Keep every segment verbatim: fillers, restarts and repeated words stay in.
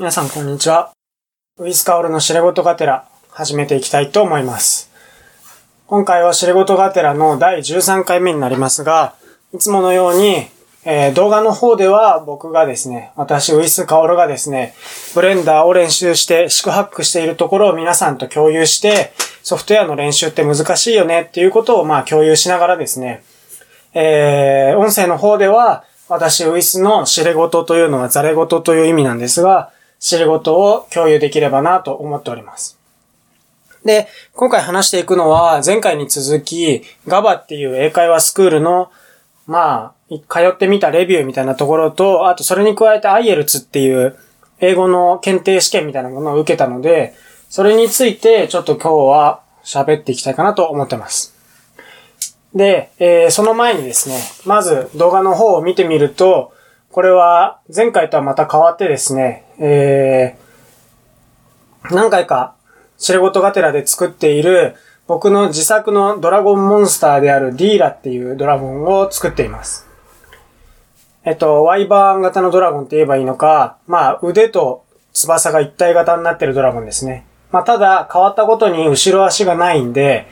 皆さんこんにちは。ウィスカオルの知れごとがてら始めていきたいと思います。今回は知れごとがてらのだいじゅうさんかいめになりますが、いつものように、えー、動画の方では僕がですね、私ウィスカオルがですね、ブレンダーを練習して四苦八苦しているところを皆さんと共有して、ソフトウェアの練習って難しいよねっていうことをまあ共有しながらですね、えー、音声の方では私ウィスの知れごとというのはざれごとという意味なんですが、知ることを共有できればなと思っております。で、今回話していくのは前回に続き ガバ っていう英会話スクールのまあ通ってみたレビューみたいなところと、あとそれに加えて アイエルツ っていう英語の検定試験みたいなものを受けたので、それについてちょっと今日は喋っていきたいかなと思ってます。で、えー、その前にですね、まず動画の方を見てみると、これは前回とはまた変わってですね、えー、何回か知れごとがてらで作っている僕の自作のドラゴンモンスターであるディーラっていうドラゴンを作っています。えっと、ワイバーン型のドラゴンって言えばいいのか、まあ腕と翼が一体型になっているドラゴンですね。まあただ変わったことに後ろ足がないんで、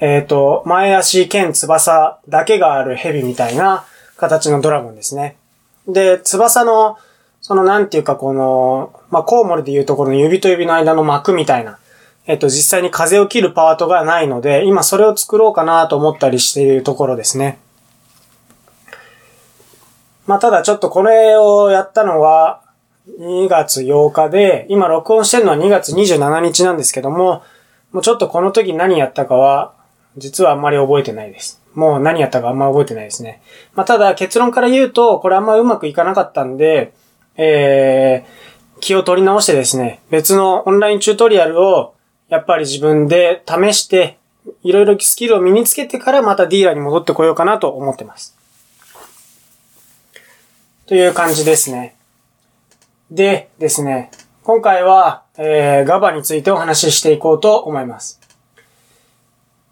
えっと、前足兼翼だけがあるヘビみたいな形のドラゴンですね。で、翼の、そのなんていうかこの、まあ、コウモリでいうところの指と指の間の膜みたいな、えっと、実際に風を切るパートがないので、今それを作ろうかなと思ったりしているところですね。まあ、ただちょっとこれをやったのはにがつようかで、今録音してるのはにがつにじゅうしちにちなんですけども、もうちょっとこの時何やったかは、実はあんまり覚えてないです。もう何やったかあんま覚えてないですね。まあ、ただ結論から言うと、これあんまうまくいかなかったんで、えー、気を取り直してですね、別のオンラインチュートリアルをやっぱり自分で試して、いろいろスキルを身につけてからまたディーラーに戻ってこようかなと思ってます。という感じですね。でですね、今回は、えー、ガバ についてお話ししていこうと思います。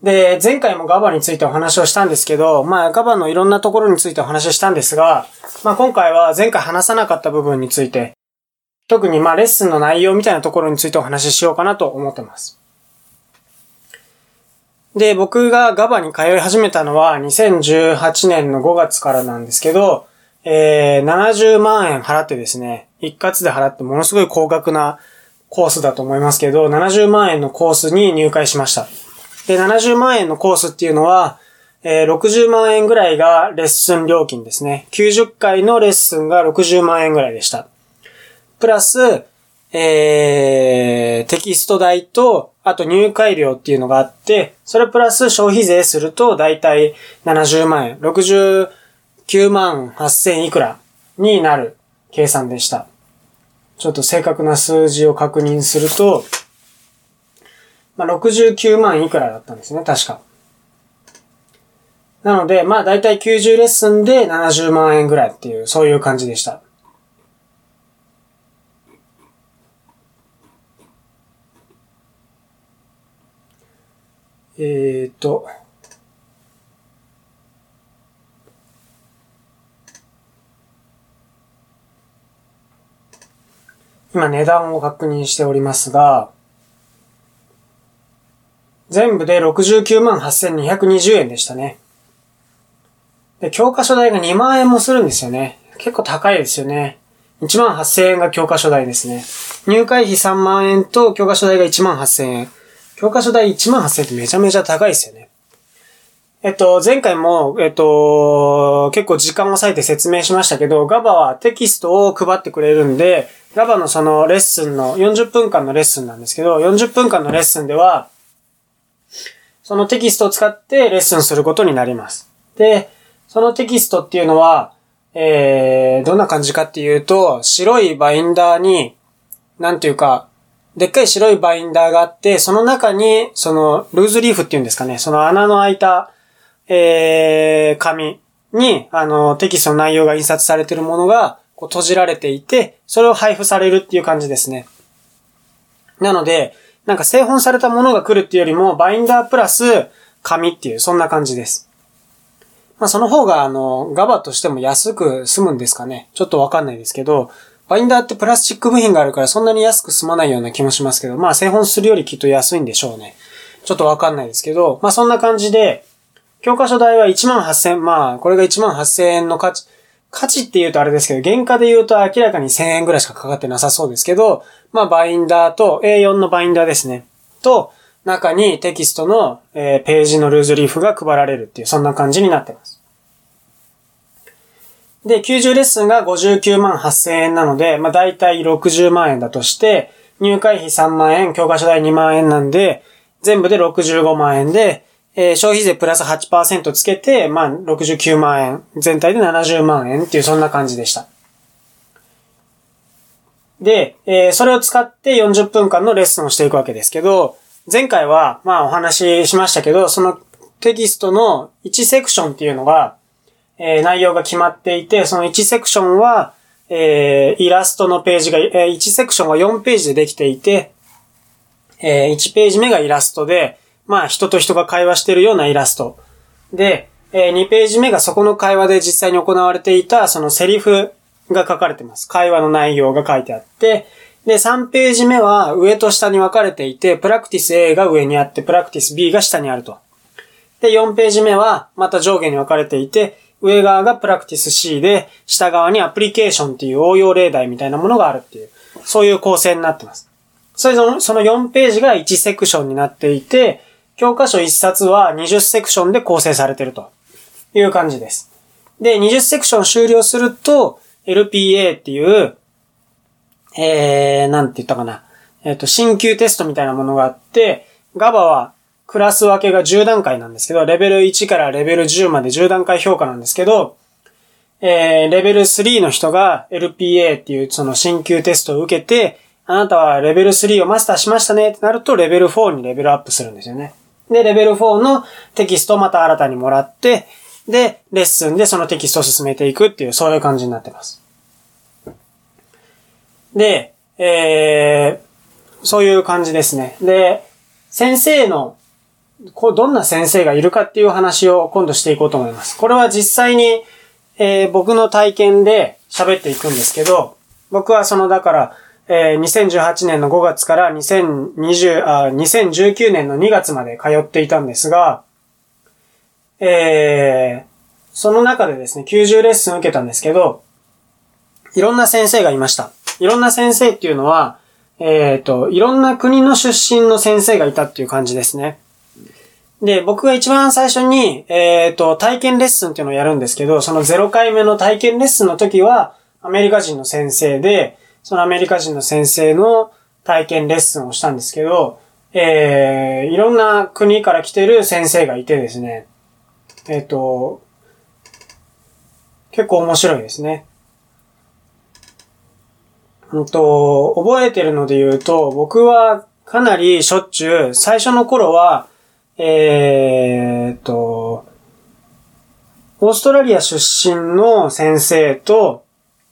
で、前回も ガバ についてお話をしたんですけど、まあ ガバ のいろんなところについてお話をしたんですが、まあ今回は前回話さなかった部分について、特にまあレッスンの内容みたいなところについてお話ししようかなと思ってます。で、僕が ガバ に通い始めたのはにせんじゅうはちねんのごがつからなんですけど、えー、ななじゅうまんえん払ってですね、一括で払ってものすごい高額なコースだと思いますけど、ななじゅうまんえんのコースに入会しました。で、ななじゅうまんえんのコースっていうのは、えー、ろくじゅうまんえんぐらいがレッスン料金ですね。きゅうじゅっかいのレッスンがろくじゅうまんえんぐらいでした。プラス、えー、テキスト代と、あと入会料っていうのがあって、それプラス消費税するとだいたいななじゅうまんえん、ろくじゅうきゅうまんはっせんいくらになる計算でした。ちょっと正確な数字を確認すると、まあ、ろくじゅうきゅうまんいくらだったんですね、確か。なので、まあ、だいたいきゅうじゅうレッスンでななじゅうまんえんぐらいっていう、そういう感じでした。えーと。今、値段を確認しておりますが、全部でろくじゅうきゅうまんはっせんにひゃくにじゅうえんでしたね。で、教科書代がにまんえんもするんですよね。結構高いですよね。いちまんはっせんえんが教科書代ですね。入会費さんまんえんと教科書代がいちまんはっせんえん。教科書代いちまんはっせんえんってめちゃめちゃ高いですよね。えっと、前回も、えっと、結構時間を割いて説明しましたけど、ガバ はテキストを配ってくれるんで、ガバ のそのレッスンの、よんじゅっぷんかんのレッスンなんですけど、よんじゅっぷんかんのレッスンでは、そのテキストを使ってレッスンすることになります。で、そのテキストっていうのは、えー、どんな感じかっていうと、白いバインダーに、なんていうか、でっかい白いバインダーがあって、その中に、その、ルーズリーフっていうんですかね、その穴の開いた、えー、紙に、あの、テキストの内容が印刷されているものが、こう閉じられていて、それを配布されるっていう感じですね。なので、なんか製本されたものが来るっていうよりも、バインダープラス紙っていう、そんな感じです。まあその方が、あの、ガバ としても安く済むんですかね。ちょっとわかんないですけど、バインダーってプラスチック部品があるからそんなに安く済まないような気もしますけど、まあ製本するよりきっと安いんでしょうね。ちょっとわかんないですけど、まあそんな感じで、教科書代はいちまんはっせんえん、まあこれがいちまんはっせんえんの価値、価値って言うとあれですけど、原価で言うと明らかにせんえんぐらいしかかかってなさそうですけど、まあバインダーと エーよん のバインダーですね。と、中にテキストの、えー、ページのルーズリーフが配られるっていう、そんな感じになってます。で、きゅうじゅうレッスンがごじゅうきゅうまんはっせんえんなので、まあだいたいろくじゅうまんえんだとして、入会費さんまんえん、教科書代にまんえんなんで、全部でろくじゅうごまんえんで、えー、消費税プラス はちパーセント つけて、まあろくじゅうきゅうまんえん、全体でななじゅうまんえんっていう、そんな感じでした。で、えー、それを使ってよんじゅっぷんかんのレッスンをしていくわけですけど、前回は、まあお話ししましたけど、そのテキストのいちセクションっていうのが、えー、内容が決まっていて、そのいちセクションは、えー、イラストのページが、えー、いちセクションがよんページでできていて、えー、いちページ目がイラストで、まあ人と人が会話しているようなイラスト。で、えー、にページ目がそこの会話で実際に行われていたそのセリフが書かれてます。会話の内容が書いてあって、で、さんページ目は上と下に分かれていて、プラクティス A が上にあって、プラクティス B が下にあると。で、よんページ目はまた上下に分かれていて、上側がプラクティス C で、下側にアプリケーションっていう応用例題みたいなものがあるっていう、そういう構成になってます。それぞれそのよんページがいちセクションになっていて、教科書いっさつはにじゅうセクションで構成されているという感じです。で、にじゅうセクション終了すると、エルピーエー っていう、えー、なんて言ったかな。えっと、進級テストみたいなものがあって、ガバ はクラス分けがじゅうだんかいなんですけど、レベルいちからレベルじゅうまでじゅうだんかい評価なんですけど、えー、レベルさんの人が エルピーエー っていうその進級テストを受けて、あなたはレベルさんをマスターしましたねってなると、レベルよんにレベルアップするんですよね。で、レベルよんのテキストをまた新たにもらって、で、レッスンでそのテキストを進めていくっていう、そういう感じになってます。で、えー、そういう感じですね。で、先生の、こう、どんな先生がいるかっていう話を今度していこうと思います。これは実際に、えー、僕の体験で喋っていくんですけど、僕はその、だから、えー、にせんじゅうはちねんのごがつから2020あにせんじゅうきゅうねんのにがつまで通っていたんですが、えー、その中でですね、きゅうじゅうレッスン受けたんですけど、いろんな先生がいました。いろんな先生っていうのは、えっと、いろんな国の出身の先生がいたっていう感じですね。で、僕が一番最初に、えっと、体験レッスンっていうのをやるんですけど、そのぜろかいめの体験レッスンの時は、アメリカ人の先生で、そのアメリカ人の先生の体験レッスンをしたんですけど、えー、いろんな国から来てる先生がいてですね、えっと、結構面白いですね。うんと、覚えてるので言うと、僕はかなりしょっちゅう、最初の頃は、えーっと、オーストラリア出身の先生と、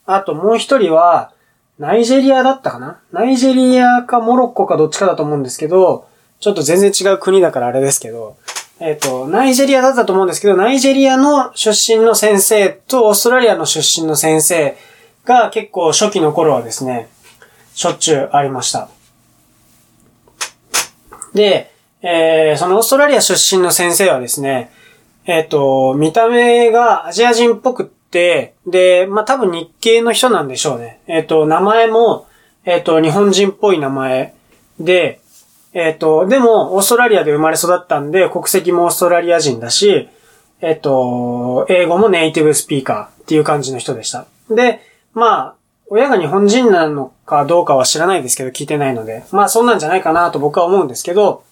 あともう一人は、ナイジェリアだったかな？ナイジェリアかモロッコかどっちかだと思うんですけど、ちょっと全然違う国だからあれですけど、えっと、ナイジェリアだったと思うんですけど、ナイジェリアの出身の先生と、オーストラリアの出身の先生、が結構初期の頃はですね、しょっちゅうありました。で、えー、そのオーストラリア出身の先生はですね、えっと、見た目がアジア人っぽくって、で、まあ、多分日系の人なんでしょうね。えっと、名前も、えっと、日本人っぽい名前で、えっと、でも、オーストラリアで生まれ育ったんで、国籍もオーストラリア人だし、えっと、英語もネイティブスピーカーっていう感じの人でした。で、まあ、親が日本人なのかどうかは知らないですけど、聞いてないので。まあ、そんなんじゃないかなと僕は思うんですけど。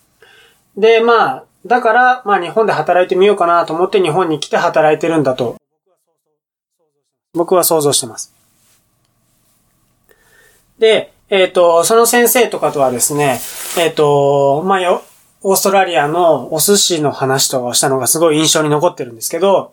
で、まあ、だから、まあ、日本で働いてみようかなと思って日本に来て働いてるんだと。僕は想像してます。で、えっと、その先生とかとはですね、えっと、まあよ、オーストラリアのお寿司の話とかをしたのがすごい印象に残ってるんですけど、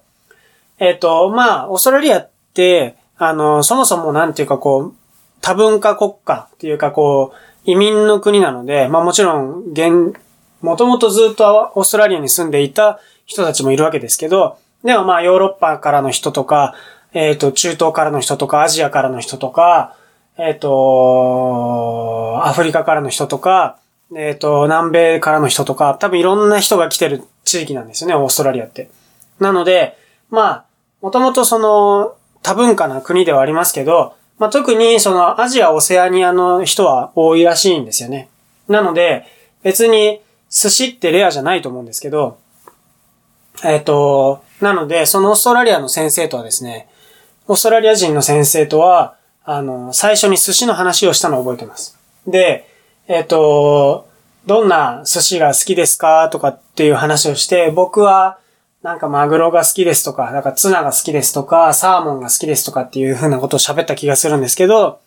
えっと、まあ、オーストラリアって、あの、そもそもなんていうかこう、多文化国家っていうかこう、移民の国なので、まあもちろん、現、もともとずっとオーストラリアに住んでいた人たちもいるわけですけど、でもまあヨーロッパからの人とか、えっと、中東からの人とか、アジアからの人とか、えっと、アフリカからの人とか、えっと、南米からの人とか、多分いろんな人が来てる地域なんですよね、オーストラリアって。なので、まあ、もともとその多文化な国ではありますけど、まあ特にそのアジア、オセアニアの人は多いらしいんですよね。なので、別に寿司ってレアじゃないと思うんですけど、えっと、なので、そのオーストラリアの先生とはですね、オーストラリア人の先生とは、あの、最初に寿司の話をしたのを覚えてます。で、えっと、どんな寿司が好きですかとかっていう話をして、僕はなんかマグロが好きですとか、なんかツナが好きですとか、サーモンが好きですとかっていう風なことを喋った気がするんですけど、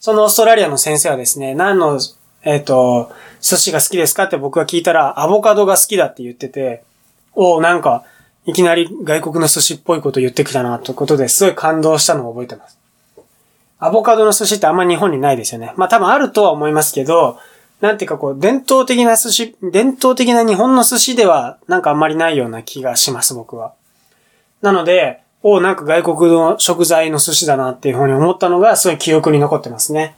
そのオーストラリアの先生はですね、何の、えっと、寿司が好きですかって僕が聞いたら、アボカドが好きだって言ってて、お、なんか、いきなり外国の寿司っぽいこと言ってきたな、ということですごい感動したのを覚えてます。アボカドの寿司ってあんまり日本にないですよね。まあ多分あるとは思いますけど、なんていうかこう、伝統的な寿司、伝統的な日本の寿司ではなんかあんまりないような気がします、僕は。なので、お、なんか外国の食材の寿司だなっていうふうに思ったのがすごい記憶に残ってますね。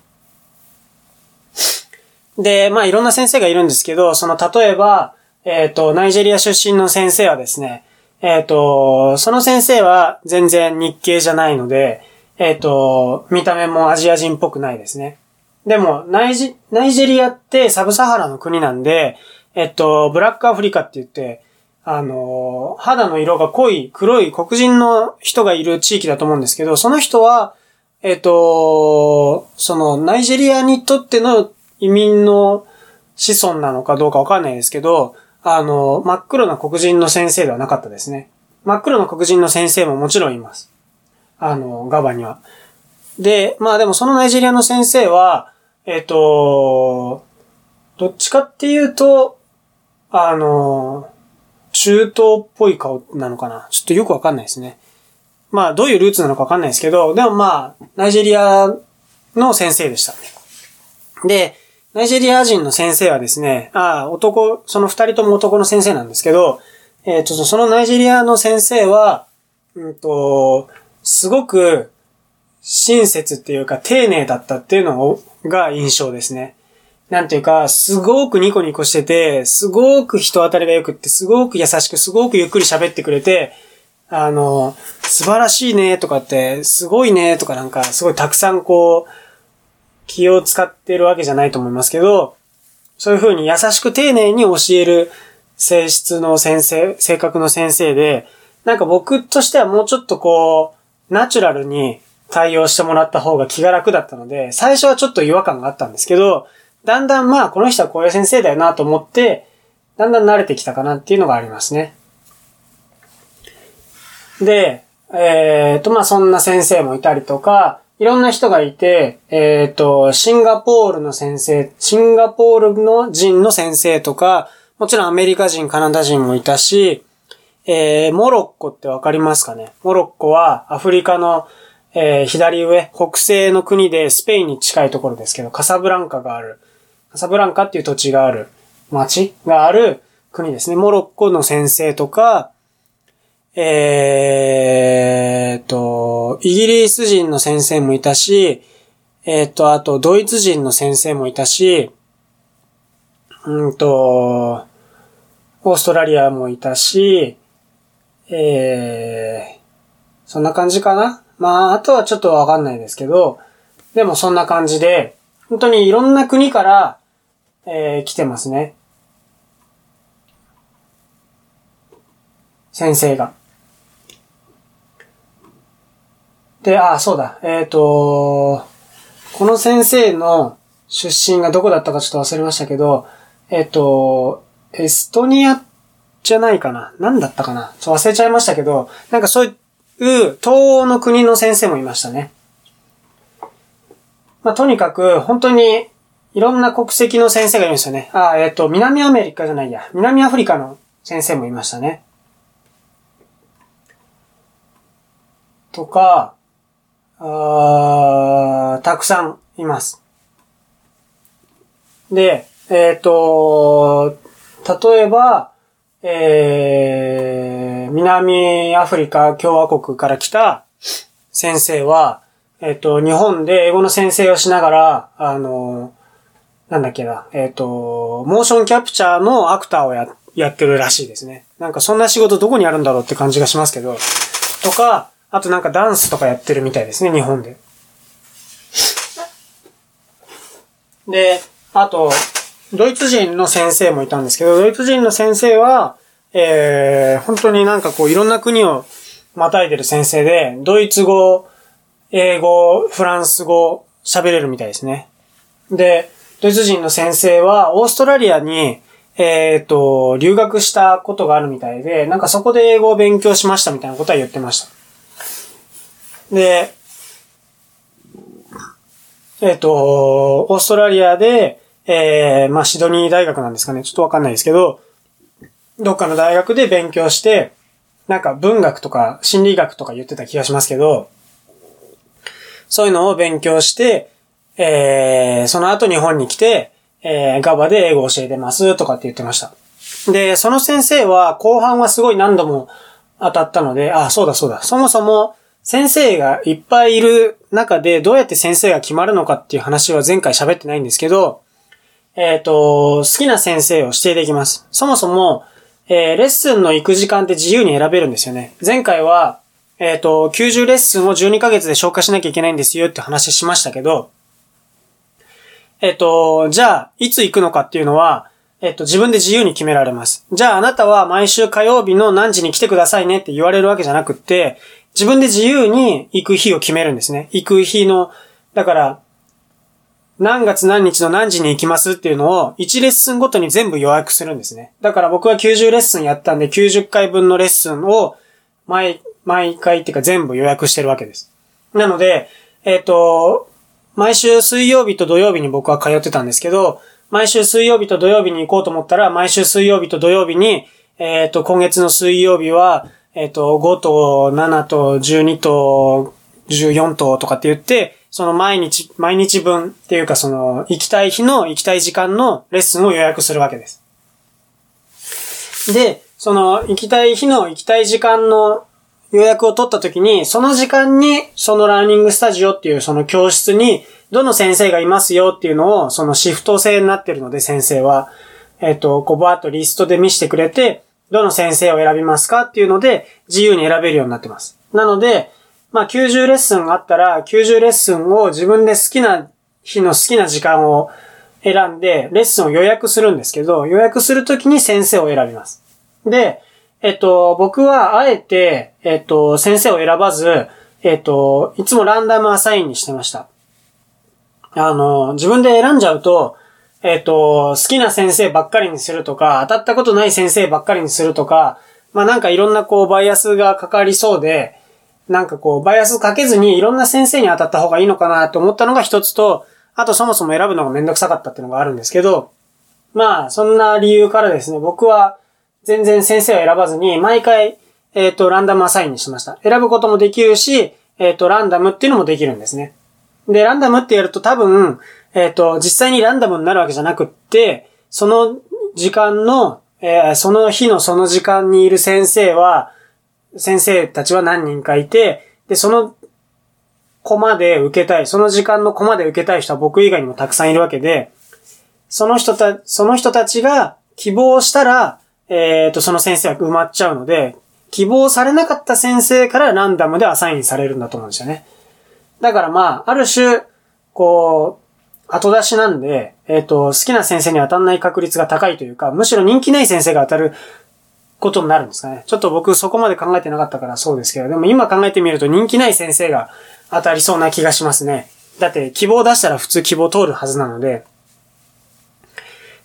で、まあいろんな先生がいるんですけど、その例えば、えっと、ナイジェリア出身の先生はですね、えっと、その先生は全然日系じゃないので、えっと、見た目もアジア人っぽくないですね。でも、ナイジ、ナイジェリアってサブサハラの国なんで、えっと、ブラックアフリカって言って、あの、肌の色が濃い黒い黒人の人がいる地域だと思うんですけど、その人は、えっと、そのナイジェリアにとっての移民の子孫なのかどうかわかんないですけど、あの、真っ黒な黒人の先生ではなかったですね。真っ黒な黒人の先生ももちろんいます。あの、ガバには。で、まあでもそのナイジェリアの先生は、えっと、どっちかっていうと、あの、中東っぽい顔なのかな。ちょっとよくわかんないですね。まあどういうルーツなのかわかんないですけど、でもまあ、ナイジェリアの先生でしたね。で、ナイジェリア人の先生はですね、ああ、男、その二人とも男の先生なんですけど、えっと、そのナイジェリアの先生は、うんと、すごく親切っていうか丁寧だったっていうのが印象ですね。なんていうか、すごくニコニコしてて、すごく人当たりが良くって、すごく優しく、すごくゆっくり喋ってくれて、あの、素晴らしいねとかって、すごいねとかなんか、すごいたくさんこう、気を使ってるわけじゃないと思いますけど、そういう風に優しく丁寧に教える性質の先生、性格の先生で、なんか僕としてはもうちょっとこう、ナチュラルに対応してもらった方が気が楽だったので、最初はちょっと違和感があったんですけど、だんだんまあこの人はこういう先生だよなと思って、だんだん慣れてきたかなっていうのがありますね。で、えっとまあそんな先生もいたりとか、いろんな人がいて、えっと、シンガポールの先生、シンガポールの人の先生とか、もちろんアメリカ人、カナダ人もいたし、えー、モロッコってわかりますかね？モロッコはアフリカの、えー、左上、北西の国でスペインに近いところですけど、カサブランカがある、カサブランカっていう土地がある、町がある国ですね。モロッコの先生とか、えーっと、イギリス人の先生もいたし、えーっと、あと、ドイツ人の先生もいたし、うんと、オーストラリアもいたし、えー、そんな感じかな。まあ、あとはちょっとわかんないですけど、でもそんな感じで、本当にいろんな国から、えー、来てますね。先生が。で、あ、そうだ。えっと、この先生の出身がどこだったかちょっと忘れましたけど、えっと、エストニアじゃないかな。何だったかな。ちょっと忘れちゃいましたけど、なんかそういう東欧の国の先生もいましたね。まあ、とにかく、本当にいろんな国籍の先生がいるんですよね。あ、えっと、南アメリカじゃないや。南アフリカの先生もいましたね。とか、あ、たくさんいます。で、えっと、例えば、えー、南アフリカ共和国から来た先生は、えっと、日本で英語の先生をしながら、あの、なんだっけな、えっと、モーションキャプチャーのアクターをや、やってるらしいですね。なんかそんな仕事どこにあるんだろうって感じがしますけど、とか、あとなんかダンスとかやってるみたいですね、日本で。で、あと、ドイツ人の先生もいたんですけど、ドイツ人の先生は、えー、本当になんかこういろんな国をまたいでる先生で、ドイツ語、英語、フランス語喋れるみたいですね。で、ドイツ人の先生はオーストラリアに、えーと、留学したことがあるみたいで、なんかそこで英語を勉強しましたみたいなことは言ってました。で、えーと、オーストラリアで、えー、まあ、シドニー大学なんですかね。ちょっとわかんないですけど、どっかの大学で勉強して、なんか文学とか心理学とか言ってた気がしますけど、そういうのを勉強して、えー、その後日本に来て、えー、ガバ で英語を教えてますとかって言ってました。で、その先生は後半はすごい何度も当たったので、あ、そうだそうだ。そもそも先生がいっぱいいる中でどうやって先生が決まるのかっていう話は前回喋ってないんですけど、えっと、好きな先生を指定できます。そもそも、えー、レッスンの行く時間って自由に選べるんですよね。前回は、えっと、きゅうじゅうレッスンをじゅうにかげつで消化しなきゃいけないんですよって話しましたけど、えっと、じゃあ、いつ行くのかっていうのは、えっと、自分で自由に決められます。じゃあ、あなたは毎週火曜日の何時に来てくださいねって言われるわけじゃなくって、自分で自由に行く日を決めるんですね。行く日の、だから、何月何日の何時に行きますっていうのをいちレッスンごとに全部予約するんですね。だから僕はきゅうじゅうレッスンやったんできゅうじゅっかいぶんのレッスンを毎、毎回っていうか全部予約してるわけです。なので、えっと、毎週水曜日と土曜日に僕は通ってたんですけど、毎週水曜日と土曜日に行こうと思ったら、毎週水曜日と土曜日に、えっと、今月の水曜日は、えっと、ごとななとじゅうにとじゅうよんととかって言って、その毎日、毎日分っていうかその行きたい日の行きたい時間のレッスンを予約するわけです。で、その行きたい日の行きたい時間の予約を取った時に、その時間にそのラーニングスタジオっていうその教室にどの先生がいますよっていうのをそのシフト制になってるので先生は、えっと、こうバーッとリストで見せてくれて、どの先生を選びますかっていうので自由に選べるようになってます。なので、まあ、きゅうじゅうレッスンがあったら、きゅうじゅうレッスンを自分で好きな日の好きな時間を選んで、レッスンを予約するんですけど、予約するときに先生を選びます。で、えっと、僕はあえて、えっと、先生を選ばず、えっと、いつもランダムアサインにしてました。あの、自分で選んじゃうと、えっと、好きな先生ばっかりにするとか、当たったことない先生ばっかりにするとか、まあ、なんかいろんなこう、バイアスがかかりそうで、なんかこう、バイアスかけずにいろんな先生に当たった方がいいのかなと思ったのが一つと、あとそもそも選ぶのがめんどくさかったっていうのがあるんですけど、まあ、そんな理由からですね、僕は全然先生を選ばずに、毎回、えっと、ランダムアサインにしました。選ぶこともできるし、えっと、ランダムっていうのもできるんですね。で、ランダムってやると多分、えっと、実際にランダムになるわけじゃなくって、その時間の、えー、その日のその時間にいる先生は、先生たちは何人かいて、で、そのコマで受けたい、その時間のコマで受けたい人は僕以外にもたくさんいるわけで、その人た、その人たちが希望したら、えっと、その先生は埋まっちゃうので、希望されなかった先生からランダムでアサインされるんだと思うんですよね。だからまあ、ある種、こう、後出しなんで、えっと、好きな先生に当たんない確率が高いというか、むしろ人気ない先生が当たることになるんですかね。ちょっと僕そこまで考えてなかったからそうですけど、でも今考えてみると人気ない先生が当たりそうな気がしますね。だって希望出したら普通希望通るはずなので、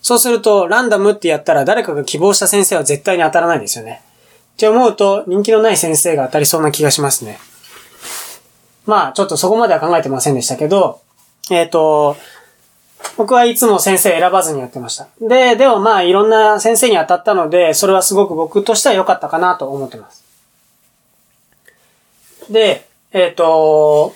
そうするとランダムってやったら誰かが希望した先生は絶対に当たらないですよね。って思うと人気のない先生が当たりそうな気がしますね。まあちょっとそこまでは考えてませんでしたけど、えっと、僕はいつも先生選ばずにやってました。で、でもまあいろんな先生に当たったので、それはすごく僕としては良かったかなと思ってます。で、えっと、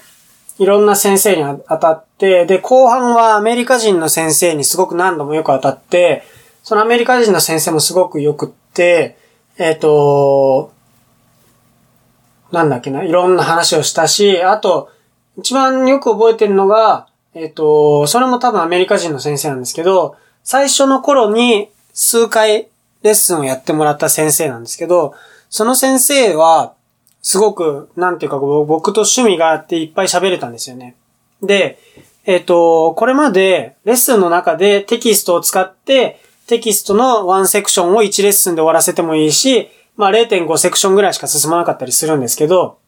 いろんな先生に当たって、で、後半はアメリカ人の先生にすごく何度もよく当たって、そのアメリカ人の先生もすごく良くって、えっと、なんだっけな、いろんな話をしたし、あと、一番よく覚えてるのが、えっと、それも多分アメリカ人の先生なんですけど、最初の頃に数回レッスンをやってもらった先生なんですけど、その先生は、すごく、なんていうか、僕と趣味があっていっぱい喋れたんですよね。で、えっと、これまでレッスンの中でテキストを使って、テキストのワンセクションをいちレッスンで終わらせてもいいし、まあ れいてんご セクションぐらいしか進まなかったりするんですけど、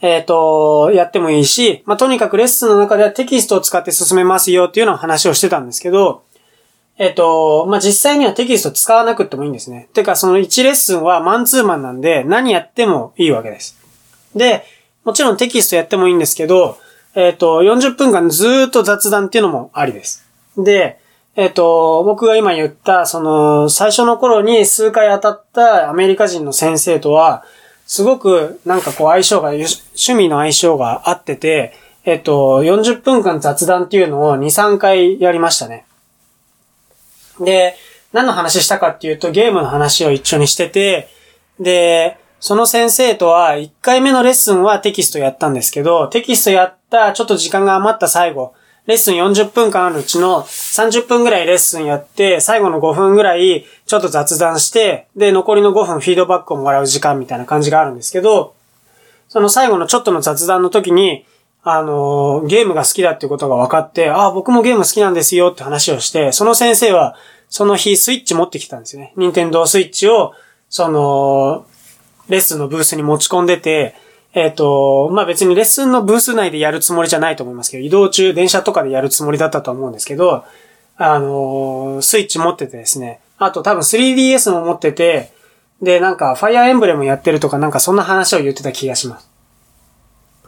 えっと、やってもいいし、まあとにかくレッスンの中ではテキストを使って進めますよっていうような話をしてたんですけど、えっと、まあ、実際にはテキスト使わなくてもいいんですね。てか、そのいちレッスンはマンツーマンなんで、何やってもいいわけです。で、もちろんテキストやってもいいんですけど、えっと、よんじゅっぷんかんずーっと雑談っていうのもありです。で、えっと、僕が今言った、その、最初の頃に数回当たったアメリカ人の先生とは、すごく、なんかこう相性が、趣味の相性が合ってて、えっと、よんじゅっぷんかん雑談っていうのをにさんかいやりましたね。で、何の話したかっていうと、ゲームの話を一緒にしてて、で、その先生とはいっかいめのレッスンはテキストやったんですけど、テキストやった、ちょっと時間が余った最後、レッスンよんじゅっぷんかんあるうちのさんじゅっぷんぐらいレッスンやって、最後のごふんぐらいちょっと雑談して、で、残りのごふんフィードバックをもらう時間みたいな感じがあるんですけど、その最後のちょっとの雑談の時に、あの、ゲームが好きだっていうことが分かって、ああ、僕もゲーム好きなんですよって話をして、その先生は、その日スイッチ持ってきたんですよね。任天堂スイッチを、その、レッスンのブースに持ち込んでて、えっと、まあ、別にレッスンのブース内でやるつもりじゃないと思いますけど、移動中、電車とかでやるつもりだったと思うんですけど、あの、スイッチ持っててですね、あと多分 スリーディーエス も持ってて、で、なんか、ファイアーエンブレムやってるとか、なんかそんな話を言ってた気がします。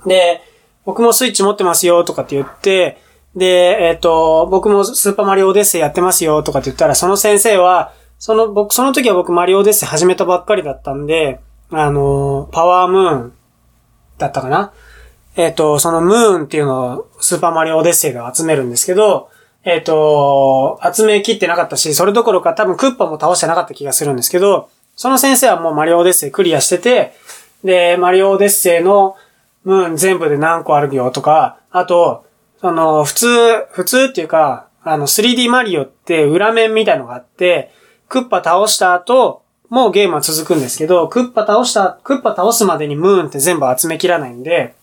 で、僕もスイッチ持ってますよとかって言って、で、えっと、僕もスーパーマリオオデッセイやってますよとかって言ったら、その先生は、その、僕、その時は僕マリオオデッセイ始めたばっかりだったんで、あの、パワームーンだったかな。えっと、そのムーンっていうのをスーパーマリオオデッセイが集めるんですけど、えっと、集めきってなかったし、それどころか多分クッパも倒してなかった気がするんですけど、その先生はもうマリオオデッセイクリアしてて、で、マリオオデッセイのムーン全部で何個あるよとか、あと、その、普通、普通っていうか、あの、スリーディー マリオって裏面みたいのがあって、クッパ倒した後、もうゲームは続くんですけど、クッパ倒した、クッパ倒すまでにムーンって全部集めきらないんで、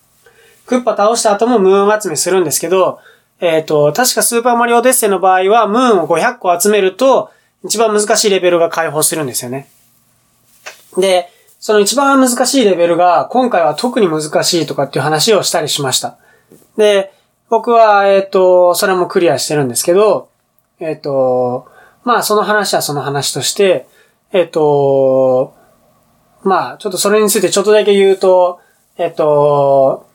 クッパ倒した後もムーン集めするんですけど、えっと、確かスーパーマリオデッセイの場合は、ムーンをごひゃっこ集めると、一番難しいレベルが解放するんですよね。で、その一番難しいレベルが今回は特に難しいとかっていう話をしたりしました。で、僕は、えっと、それもクリアしてるんですけど、えっと、まあその話はその話として、えっと、まあちょっとそれについてちょっとだけ言うと、えっと、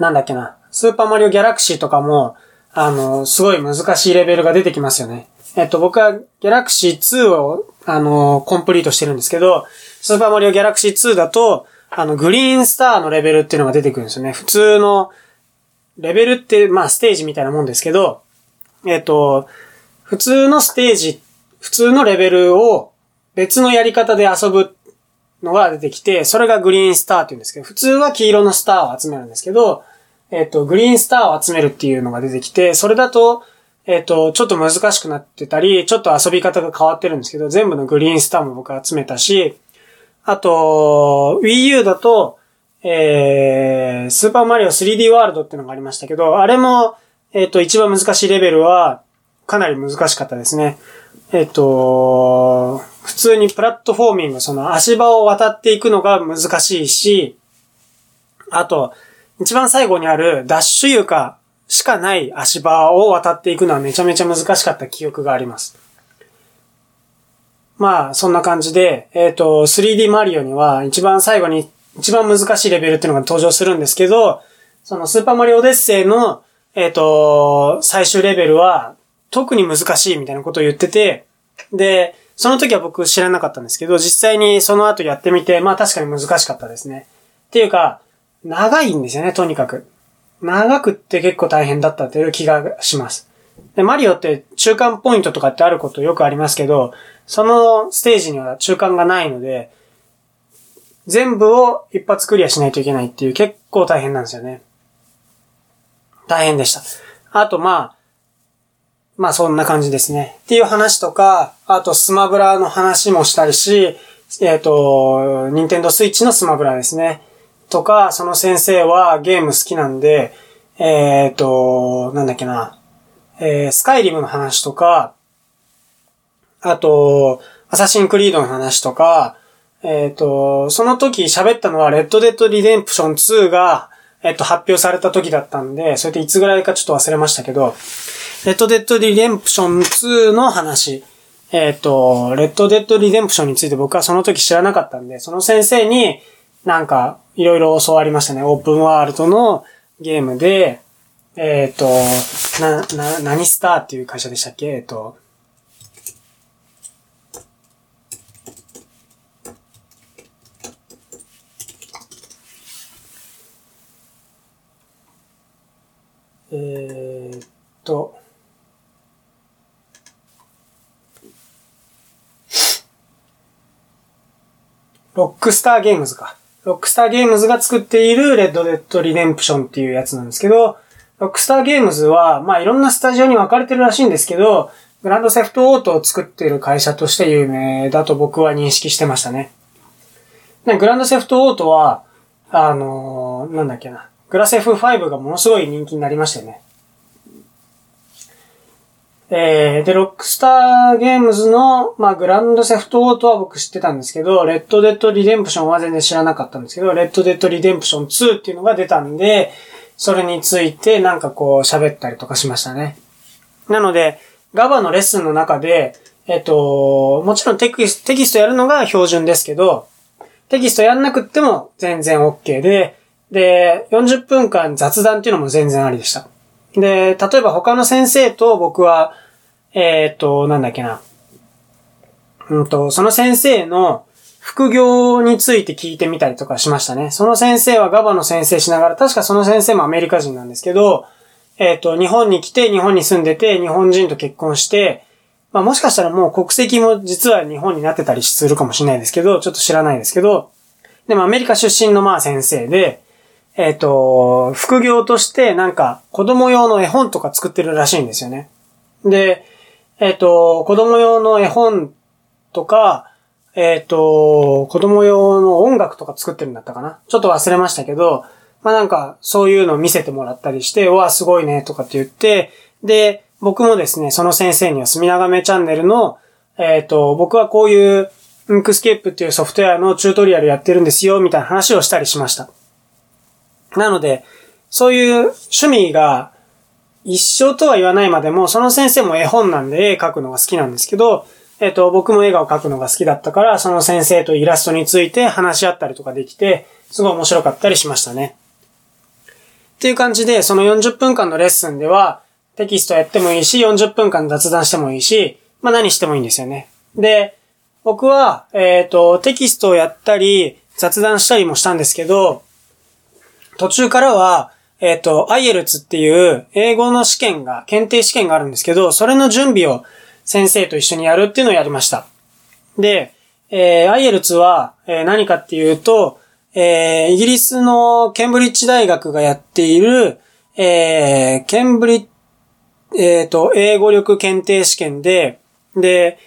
なんだっけな、スーパーマリオギャラクシーとかも、あの、すごい難しいレベルが出てきますよね。えっと、僕はギャラクシーツーを、あの、コンプリートしてるんですけど、スーパーマリオギャラクシーツーだと、あの、グリーンスターのレベルっていうのが出てくるんですよね。普通の、レベルって、まあ、ステージみたいなもんですけど、えっと、普通のステージ、普通のレベルを別のやり方で遊ぶのが出てきて、それがグリーンスターっていうんですけど、普通は黄色のスターを集めるんですけど、えっと、グリーンスターを集めるっていうのが出てきて、それだと、えっと、ちょっと難しくなってたり、ちょっと遊び方が変わってるんですけど、全部のグリーンスターも僕集めたし、あと、Wii U だと、えー、スーパーマリオ スリーディー ワールドっていうのがありましたけど、あれも、えっと、一番難しいレベルは、かなり難しかったですね。えっと、普通にプラットフォーミング、その足場を渡っていくのが難しいし、あと、一番最後にあるダッシュ床、しかない足場を渡っていくのはめちゃめちゃ難しかった記憶があります。まあ、そんな感じで、えっと、スリーディー マリオには一番最後に一番難しいレベルっていうのが登場するんですけど、そのスーパーマリオオデッセイの、えっと、最終レベルは特に難しいみたいなことを言ってて、で、その時は僕知らなかったんですけど、実際にその後やってみて、まあ確かに難しかったですね。っていうか、長いんですよね、とにかく。長くって結構大変だったという気がします。で、マリオって中間ポイントとかってあることよくありますけど、そのステージには中間がないので、全部を一発クリアしないといけないっていう結構大変なんですよね。大変でした。あとまあ、まあそんな感じですね。っていう話とか、あとスマブラの話もしたりし、えっと、ニンテンドースイッチのスマブラですね。とか、その先生はゲーム好きなんで、えっと、なんだっけな、えー、スカイリムの話とか、あと、アサシンクリードの話とか、えっと、その時喋ったのはレッドデッドリデンプションツーが、えっと、発表された時だったんで、それっていつぐらいかちょっと忘れましたけど、レッドデッドリデンプションツーの話、えっと、レッドデッドリデンプションについて僕はその時知らなかったんで、その先生になんかいろいろ教わりましたね。オープンワールドのゲームで、えっと、な、な、何スターっていう会社でしたっけ？えっと、えー、っと、ロックスターゲームズか。ロックスターゲームズが作っているレッドデッドリデンプションっていうやつなんですけど、ロックスターゲームズは、まあいろんなスタジオに分かれてるらしいんですけど、グランドセフトオートを作っている会社として有名だと僕は認識してましたね。で、グランドセフトオートは、あのー、なんだっけな。グラセフファイブがものすごい人気になりましたよね。えー、で、ロックスターゲームズの、まあ、グランドセフトオートは僕知ってたんですけど、レッドデッドリデンプションは全然知らなかったんですけど、レッドデッドリデンプションツーっていうのが出たんで、それについてなんかこう喋ったりとかしましたね。なので、ガバ のレッスンの中で、えっと、もちろんテキスト、テキストやるのが標準ですけど、テキストやんなくっても全然 OK で、で、よんじゅっぷんかん雑談っていうのも全然ありでした。で、例えば他の先生と僕は、えっと、なんだっけな。うんと、その先生の副業について聞いてみたりとかしましたね。その先生はガバの先生しながら、確かその先生もアメリカ人なんですけど、えっと、日本に来て、日本に住んでて、日本人と結婚して、まあもしかしたらもう国籍も実は日本になってたりするかもしれないですけど、ちょっと知らないですけど、でもアメリカ出身のまあ先生で、えっと、副業としてなんか子供用の絵本とか作ってるらしいんですよね。で、えっと、子供用の絵本とか、えっと、子供用の音楽とか作ってるんだったかな。ちょっと忘れましたけど、まあなんかそういうのを見せてもらったりして、わあすごいねとかって言って、で、僕もですね、その先生にはすみながめチャンネルの、えっと、僕はこういうインクスケープっていうソフトウェアのチュートリアルやってるんですよ、みたいな話をしたりしました。なので、そういう趣味が一緒とは言わないまでも、その先生も絵本なんで絵描くのが好きなんですけど、えっと、僕も絵画を描くのが好きだったから、その先生とイラストについて話し合ったりとかできて、すごい面白かったりしましたね。っていう感じで、そのよんじゅっぷんかんのレッスンでは、テキストやってもいいし、よんじゅっぷんかん雑談してもいいし、まあ何してもいいんですよね。で、僕は、えっと、テキストをやったり、雑談したりもしたんですけど、途中からは、えっと、アイエルツ っていう英語の試験が、検定試験があるんですけど、それの準備を先生と一緒にやるっていうのをやりました。で、えー、アイエルツ は、えー、何かっていうと、えー、イギリスのケンブリッジ大学がやっている、えー、ケンブリッ、えっと、英語力検定試験で、で、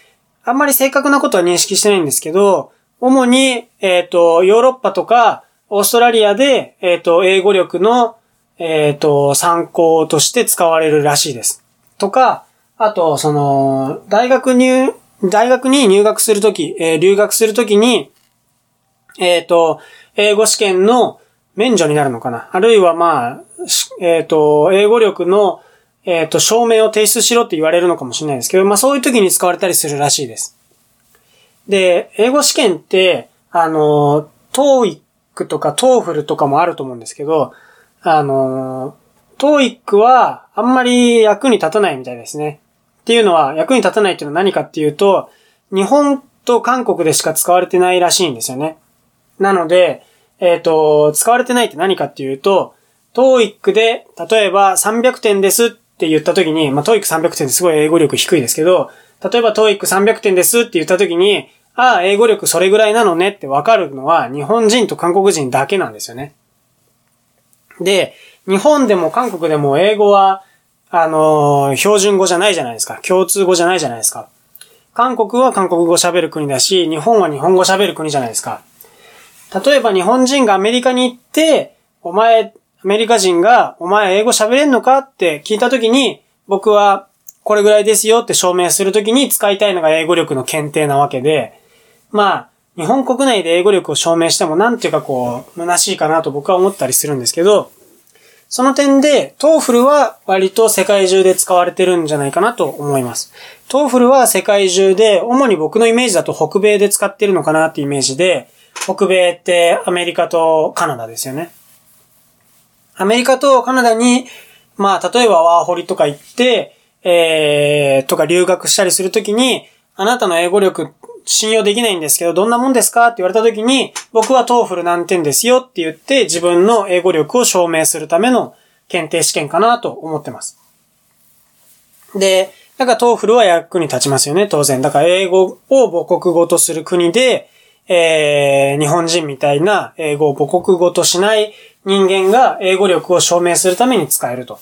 あんまり正確なことは認識してないんですけど、主に、えっと、ヨーロッパとか、オーストラリアで、えっと、英語力の、えっと、参考として使われるらしいです。とか、あと、その、大学入、大学に入学するとき、えー、留学するときに、えっと、英語試験の免除になるのかな。あるいは、まあ、えっと、英語力の、えっと、証明を提出しろって言われるのかもしれないですけど、まあ、そういうときに使われたりするらしいです。で、英語試験って、あの、トーイックとかトーフルとかもあると思うんですけど、あの、トーイックはあんまり役に立たないみたいですね。っていうのは、役に立たないっていうのは何かっていうと、日本と韓国でしか使われてないらしいんですよね。なので、えっと、使われてないって何かっていうと、トーイックで、例えばさんびゃくてんですって言った時に、まあ、トーイックさんびゃくてんってすごい英語力低いですけど、例えばトーイックさんびゃくてんですって言った時に、ああ、英語力それぐらいなのねってわかるのは日本人と韓国人だけなんですよね。で、日本でも韓国でも英語は、あのー、標準語じゃないじゃないですか。共通語じゃないじゃないですか。韓国は韓国語喋る国だし、日本は日本語喋る国じゃないですか。例えば日本人がアメリカに行って、お前、アメリカ人が、お前英語喋れんのかって聞いたときに、僕はこれぐらいですよって証明するときに使いたいのが英語力の検定なわけで、まあ、日本国内で英語力を証明してもなんていうかこう、虚しいかなと僕は思ったりするんですけど、その点で、トーフル は割と世界中で使われてるんじゃないかなと思います。トーフル は世界中で、主に僕のイメージだと北米で使ってるのかなってイメージで、北米ってアメリカとカナダですよね。アメリカとカナダに、まあ、例えばワーホリとか行って、えー、とか留学したりするときに、あなたの英語力信用できないんですけど、どんなもんですかって言われたときに、僕はトーフル何点ですよって言って、自分の英語力を証明するための検定試験かなと思ってます。で、だからトーフルは役に立ちますよね、当然。だから英語を母国語とする国で、えー、日本人みたいな英語を母国語としない人間が英語力を証明するために使えると。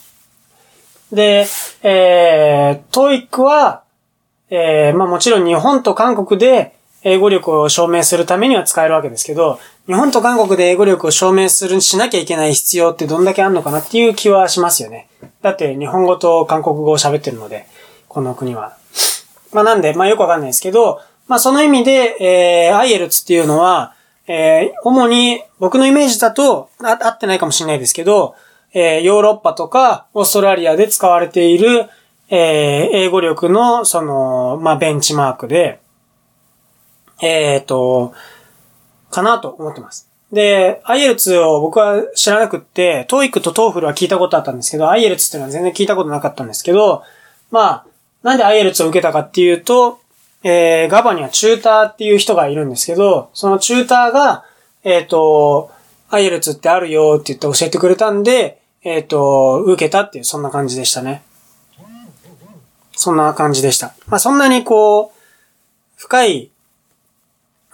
で、えー、トーイック は、えー、まあもちろん日本と韓国で英語力を証明するためには使えるわけですけど、日本と韓国で英語力を証明する、しなきゃいけない必要ってどんだけあんのかなっていう気はしますよね。だって日本語と韓国語を喋ってるので、この国は。まあなんで、まあよくわかんないですけど、まあその意味で、えー、アイエルツ っていうのは、えー、主に僕のイメージだと、あ、合ってないかもしれないですけど、えー、ヨーロッパとかオーストラリアで使われている、えー、英語力の、その、まあ、ベンチマークで、えっと、かなと思ってます。で、アイエルツ を僕は知らなくって、トーイック と トーフル は聞いたことあったんですけど、アイエルツ っていうのは全然聞いたことなかったんですけど、まあ、なんで アイエルツ を受けたかっていうと、えー、ガバ にはチューターっていう人がいるんですけど、そのチューターが、えっと、アイエルツ ってあるよって言って教えてくれたんで、えっと、受けたっていう、そんな感じでしたね。そんな感じでした。まあ、そんなにこう、深い、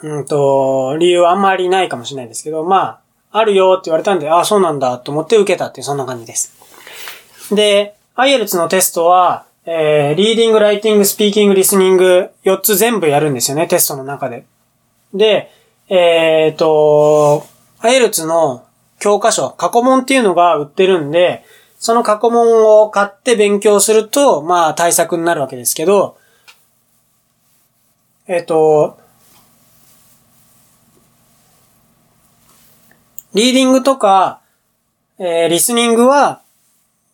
うんと、理由はあんまりないかもしれないですけど、まあ、あるよって言われたんで、ああ、そうなんだと思って受けたっていう、そんな感じです。で、アイエルツ のテストは、えー、リーディング、ライティング、スピーキング、リスニング、よっつ全部やるんですよね、テストの中で。で、えー、っと、アイエルツ の教科書、過去問っていうのが売ってるんで、その過去問を買って勉強すると、まあ対策になるわけですけど、えー、っと、リーディングとか、えー、リスニングは、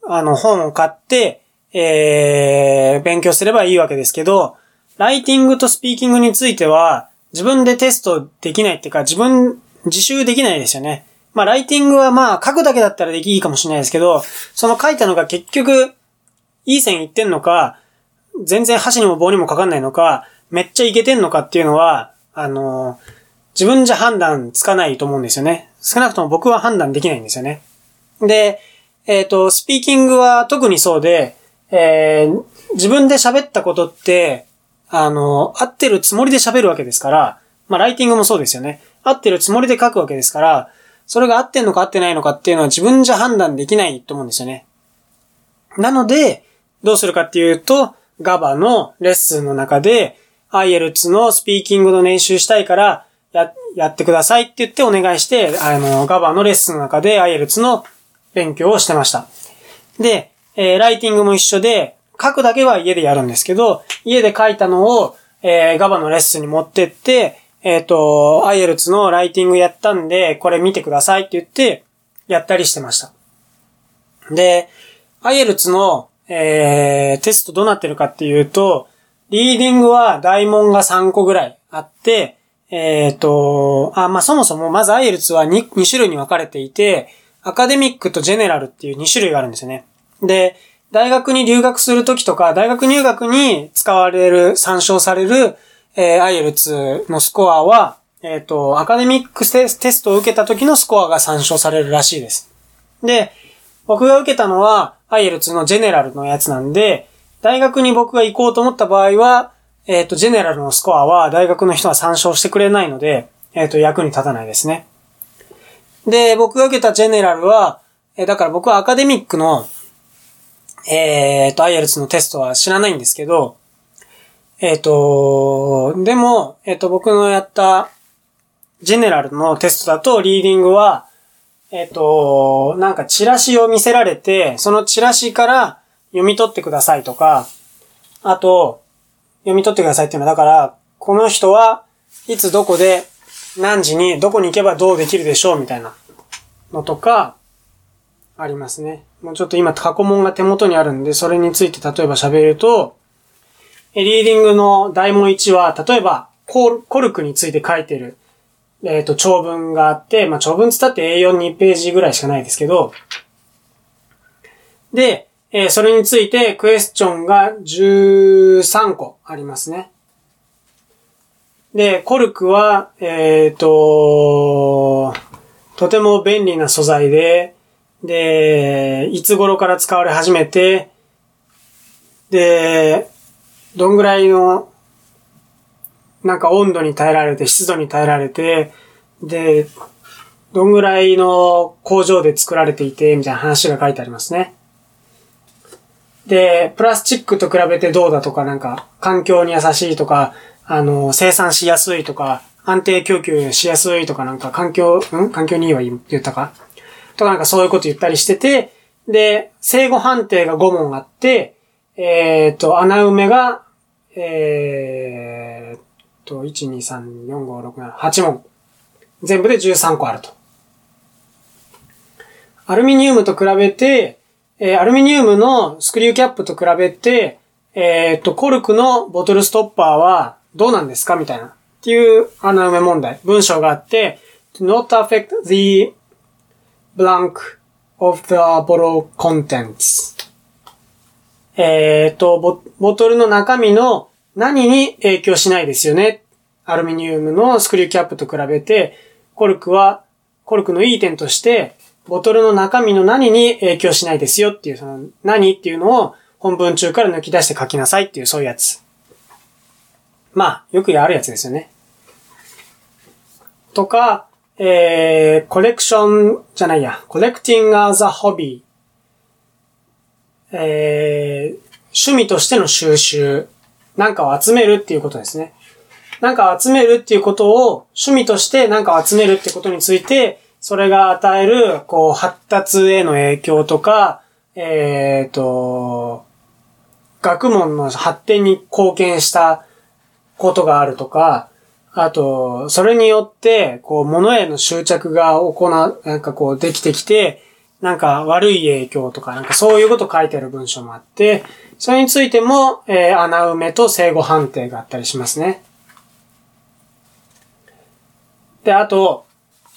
あの、本を買って、えー、勉強すればいいわけですけど、ライティングとスピーキングについては、自分でテストできないっていうか、自分、自習できないですよね。まあ、ライティングはまあ、書くだけだったらできいいかもしれないですけど、その書いたのが結局、いい線いってんのか、全然箸にも棒にもかかんないのか、めっちゃいけてんのかっていうのは、あの、自分じゃ判断つかないと思うんですよね。少なくとも僕は判断できないんですよね。で、えっと、スピーキングは特にそうで、えー、自分で喋ったことって、あの、合ってるつもりで喋るわけですから、まあ、ライティングもそうですよね。合ってるつもりで書くわけですから、それが合ってんのか合ってないのかっていうのは自分じゃ判断できないと思うんですよね。なので、どうするかっていうと、ガバ のレッスンの中で、アイエルツ のスピーキングの練習したいから、や、やってくださいって言ってお願いして、あの、ガバ のレッスンの中で アイエルツ の勉強をしてました。で、えー、ライティングも一緒で、書くだけは家でやるんですけど、家で書いたのを、えー、ガバ のレッスンに持ってって、えっと、アイエルツ のライティングやったんで、これ見てくださいって言って、やったりしてました。で、アイエルツ の、えー、テストどうなってるかっていうと、リーディングは大問がさんこぐらいあって、えっと、あ、まあ、そもそもまず アイエルツ は 2, 2種類に分かれていて、アカデミックとジェネラルっていうに種類があるんですよね。で、大学に留学するときとか、大学入学に使われる、参照される、えー、アイエルツ のスコアは、えっと、アカデミックテストを受けたときのスコアが参照されるらしいです。で、僕が受けたのは アイエルツ のジェネラルのやつなんで、大学に僕が行こうと思った場合は、えっと、ジェネラルのスコアは大学の人は参照してくれないので、えっと、役に立たないですね。で、僕が受けたジェネラルは、えー、だから僕はアカデミックの、えっと、アイエルツ のテストは知らないんですけど、えっと、でも、えっと、僕のやったジェネラルのテストだと、リーディングは、えっと、なんかチラシを見せられて、そのチラシから読み取ってくださいとか、あと、読み取ってくださいっていうのは、だから、この人はいつどこで、何時にどこに行けばどうできるでしょうみたいなのとか、ありますね。もうちょっと今過去問が手元にあるんで、それについて例えば喋ると、リーディングの題目いちは、例えばコルクについて書いてる、えっと、長文があって、まあ、長文つったって エーよんに ページぐらいしかないですけど、で、えー、それについてクエスチョンがじゅうさんこありますね。で、コルクは、えっと、とても便利な素材で、で、いつ頃から使われ始めて、で、どんぐらいの、なんか温度に耐えられて、湿度に耐えられて、で、どんぐらいの工場で作られていて、みたいな話が書いてありますね。で、プラスチックと比べてどうだとか、なんか、環境に優しいとか、あの、生産しやすいとか、安定供給しやすいとか、なんか環境、ん環境にいいは言ったかとか、なんかそういうこと言ったりしてて、で、正誤判定がご問あって、えっと、穴埋めが、えー、っと、いち、に、さん、よん、ご、ろく、なな、はち問。全部でじゅうさんこあると。アルミニウムと比べて、えー、アルミニウムのスクリューキャップと比べて、えっと、コルクのボトルストッパーはどうなんですかみたいな。っていう穴埋め問題。文章があって、to not affect the blank of the bottle contents。えっとボ、ボトルの中身の何に影響しないですよね。アルミニウムのスクリューキャップと比べて、コルクは、コルクのいい点として、ボトルの中身の何に影響しないですよっていう、その何っていうのを本文中から抜き出して書きなさいっていう、そういうやつ。まあ、よくやるやつですよね。とか、えー、コレクションじゃないや、コレクティングアザホビー。えー、趣味としての収集。なんかを集めるっていうことですね。なんかを集めるっていうことを、趣味としてなんかを集めるってことについて、それが与える、こう、発達への影響とか、えっと、学問の発展に貢献したことがあるとか、あと、それによって、こう、物への執着が行う、なんかこう、できてきて、なんか悪い影響とか、なんかそういうこと書いてある文章もあって、それについても、えー、穴埋めと正誤判定があったりしますね。で、あと、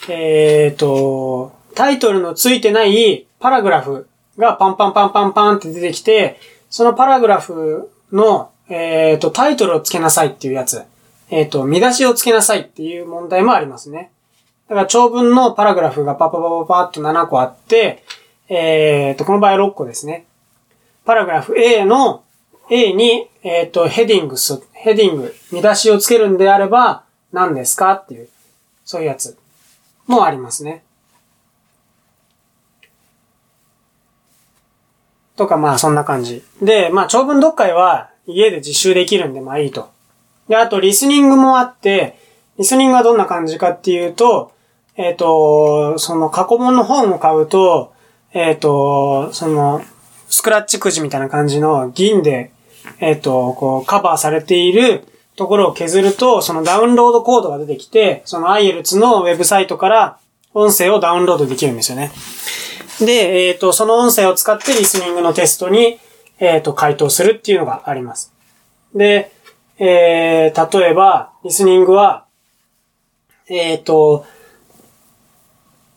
えっと、タイトルのついてないパラグラフがパンパンパンパンパンって出てきて、そのパラグラフの、えっと、タイトルをつけなさいっていうやつ。えっと、見出しをつけなさいっていう問題もありますね。だから長文のパラグラフがパパパパパッとななこあって、えっと、この場合ろっこですね。パラグラフ A の、A に、えっと、ヘディングす、ヘディング、見出しをつけるんであれば何ですかっていう、そういうやつもありますね。とか、まあそんな感じ。で、まあ長文読解は家で自習できるんでまあいいと。で、あとリスニングもあって、リスニングはどんな感じかっていうと、えっと、その過去問の本を買うと、えっと、そのスクラッチくじみたいな感じの銀で、えっと、こうカバーされているところを削ると、そのダウンロードコードが出てきて、その アイエルツ のウェブサイトから音声をダウンロードできるんですよね。で、えっと、その音声を使ってリスニングのテストに、えっと、回答するっていうのがあります。で、えー、例えば、リスニングは、えっと、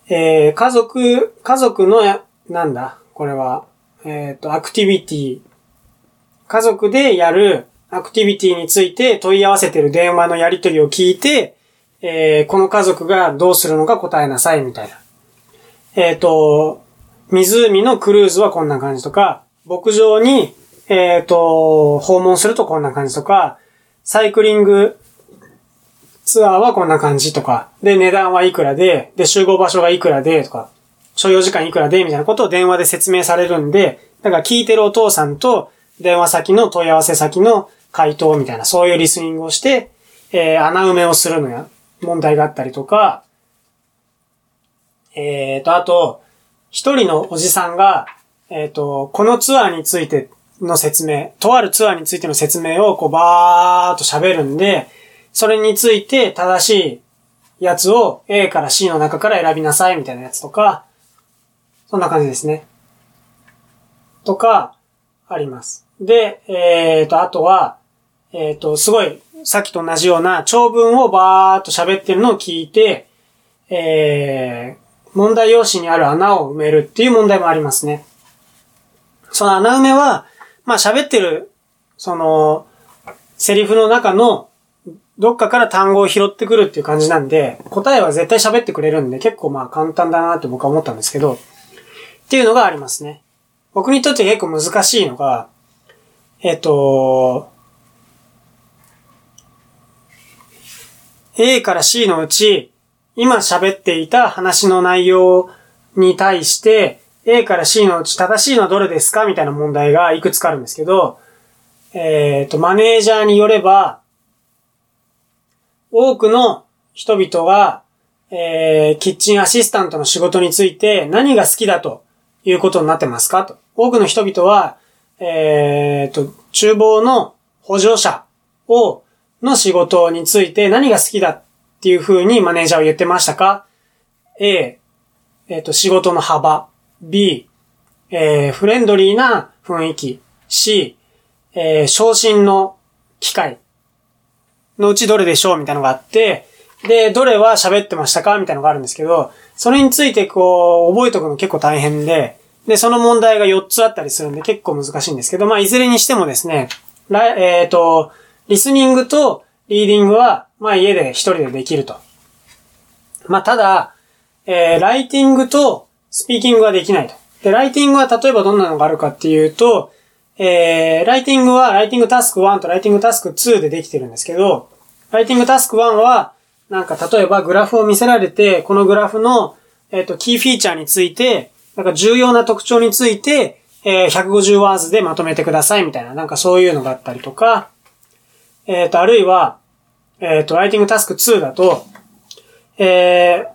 えー、家族、家族の、なんだ、これは、えっと、アクティビティ、家族でやるアクティビティについて問い合わせてる電話のやり取りを聞いて、えー、この家族がどうするのか答えなさい、みたいな。えっと、湖のクルーズはこんな感じとか、牧場に、えっと、訪問するとこんな感じとか、サイクリングツアーはこんな感じとか、で、値段はいくらで、で、集合場所がいくらでとか、所要時間いくらでみたいなことを電話で説明されるんで、だから聞いてるお父さんと電話先の問い合わせ先の回答みたいな、そういうリスニングをして、えー、穴埋めをするのや、問題があったりとか、えーと、あと、一人のおじさんが、えーと、このツアーについての説明、とあるツアーについての説明をこうバーっと喋るんで、それについて正しいやつを A から C の中から選びなさいみたいなやつとか、そんな感じですね。とか、あります。で、えーと、あとは、えーと、すごい、さっきと同じような長文をバーっと喋ってるのを聞いて、えー、問題用紙にある穴を埋めるっていう問題もありますね。その穴埋めは、まあ喋ってる、その、セリフの中の、どっかから単語を拾ってくるっていう感じなんで、答えは絶対喋ってくれるんで、結構まあ簡単だなって僕は思ったんですけど、っていうのがありますね。僕にとって結構難しいのが、えっと、A から C のうち、今喋っていた話の内容に対して、A から C のうち正しいのはどれですかみたいな問題がいくつかあるんですけど、えっと、マネージャーによれば、多くの人々が、えー、キッチンアシスタントの仕事について何が好きだということになってますかと。多くの人々は、えー、と、厨房の補助者を、の仕事について何が好きだっていうふうにマネージャーは言ってましたか？ A、えー、と、仕事の幅。B、えー、フレンドリーな雰囲気。C、えー、昇進の機会。のうちどれでしょうみたいなのがあって、で、どれは喋ってましたかみたいなのがあるんですけど、それについてこう、覚えとくの結構大変で、で、その問題がよっつあったりするんで結構難しいんですけど、まあ、いずれにしてもですね、えっと、リスニングとリーディングは、まあ、家で一人でできると。まあ、ただ、えー、ライティングとスピーキングはできないと。で、ライティングは例えばどんなのがあるかっていうと、えー、ライティングは、ライティングタスクワンとライティングタスクツーでできてるんですけど、ライティングタスクワンは、なんか例えばグラフを見せられて、このグラフの、えっと、キーフィーチャーについて、なんか重要な特徴について、えー、ひゃくごじゅうワードでまとめてくださいみたいな、なんかそういうのがあったりとか、えっと、あるいは、えっと、ライティングタスクツーだと、えー、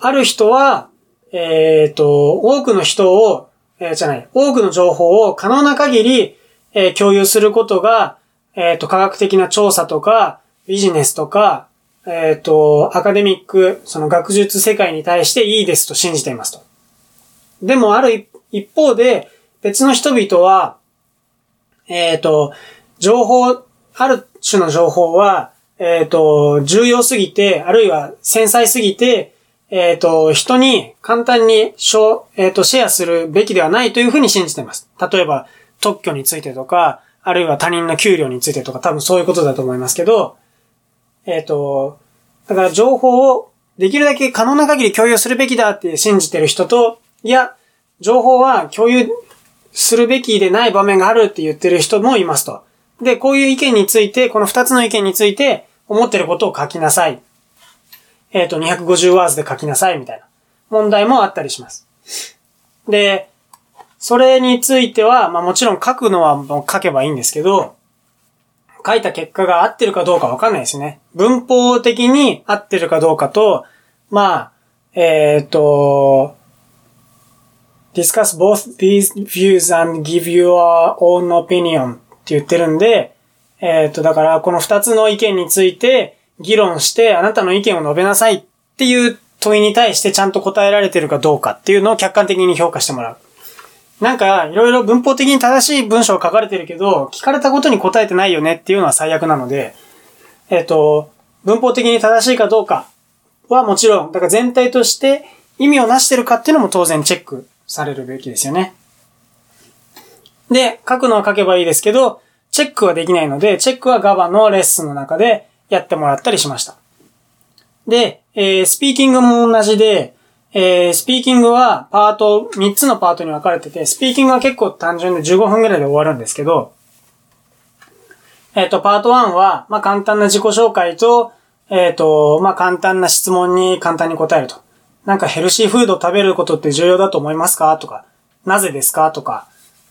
ある人は、えっと、多くの人を、えー、じゃない、多くの情報を可能な限り、えー、共有することが、えっと、科学的な調査とか、ビジネスとか、えっと、アカデミック、その学術世界に対していいですと信じていますと。でも、ある一方で、別の人々は、えっと、情報、ある種の情報は、えっと、重要すぎて、あるいは繊細すぎて、えっと、人に簡単にショ、えっと、シェアするべきではないというふうに信じています。例えば、特許についてとか、あるいは他人の給料についてとか、多分そういうことだと思いますけど、えっと、だから情報をできるだけ可能な限り共有するべきだって信じてる人と、いや、情報は共有するべきでない場面があるって言ってる人もいますと。で、こういう意見について、この二つの意見について、思ってることを書きなさい。えっと、にひゃくごじゅうワードで書きなさいみたいな問題もあったりします。で、それについては、まあもちろん書くのはもう書けばいいんですけど、書いた結果が合ってるかどうかわかんないですね。文法的に合ってるかどうかと、まあ、えっと、discuss both these views and give your own opinion って言ってるんで、えっと、だからこの二つの意見について、議論してあなたの意見を述べなさいっていう問いに対してちゃんと答えられてるかどうかっていうのを客観的に評価してもらう。なんかいろいろ文法的に正しい文章を書かれてるけど聞かれたことに答えてないよねっていうのは最悪なので、えっと、文法的に正しいかどうかはもちろん、だから全体として意味をなしてるかっていうのも当然チェックされるべきですよね。で、書くのは書けばいいですけど、チェックはできないので、チェックは ガバ のレッスンの中でやってもらったりしました。で、えー、スピーキングも同じで、えー、スピーキングはパート、みっつのパートに分かれてて、スピーキングは結構単純でじゅうごふんぐらいで終わるんですけど、えっと、パートワンは、まあ、簡単な自己紹介と、えっと、まあ、簡単な質問に簡単に答えると。なんかヘルシーフード食べることって重要だと思いますかとか、なぜですかとか、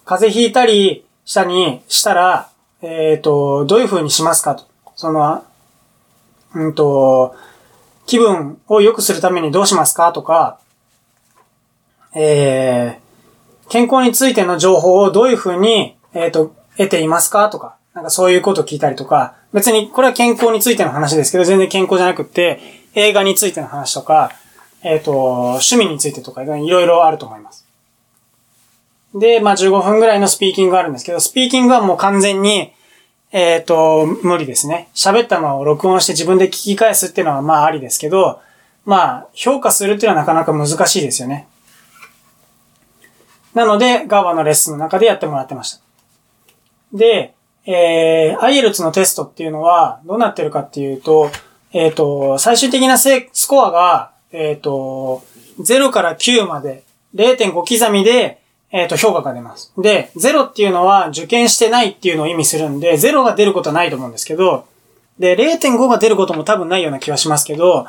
風邪ひいたりしたにしたら、えっと、どういう風にしますかと。その、うんと、気分を良くするためにどうしますかとか、えー、健康についての情報をどういう風に、えっと、得ていますかとか、なんかそういうことを聞いたりとか、別にこれは健康についての話ですけど、全然健康じゃなくって、映画についての話とか、えっと、趣味についてとか、いろいろあると思います。で、まあ、じゅうごふんぐらいのスピーキングがあるんですけど、スピーキングはもう完全に、えっと、無理ですね。喋ったのを録音して自分で聞き返すっていうのはまあありですけど、まあ、評価するっていうのはなかなか難しいですよね。なので、ガバ のレッスンの中でやってもらってました。で、えー、アイエルツ のテストっていうのはどうなってるかっていうと、えっと、最終的なスコアが、えっと、ゼロからきゅうまで れいてんご 刻みで、えっと、評価が出ます。で、ゼロっていうのは受験してないっていうのを意味するんで、ゼロが出ることはないと思うんですけど、で、れいてんご が出ることも多分ないような気はしますけど、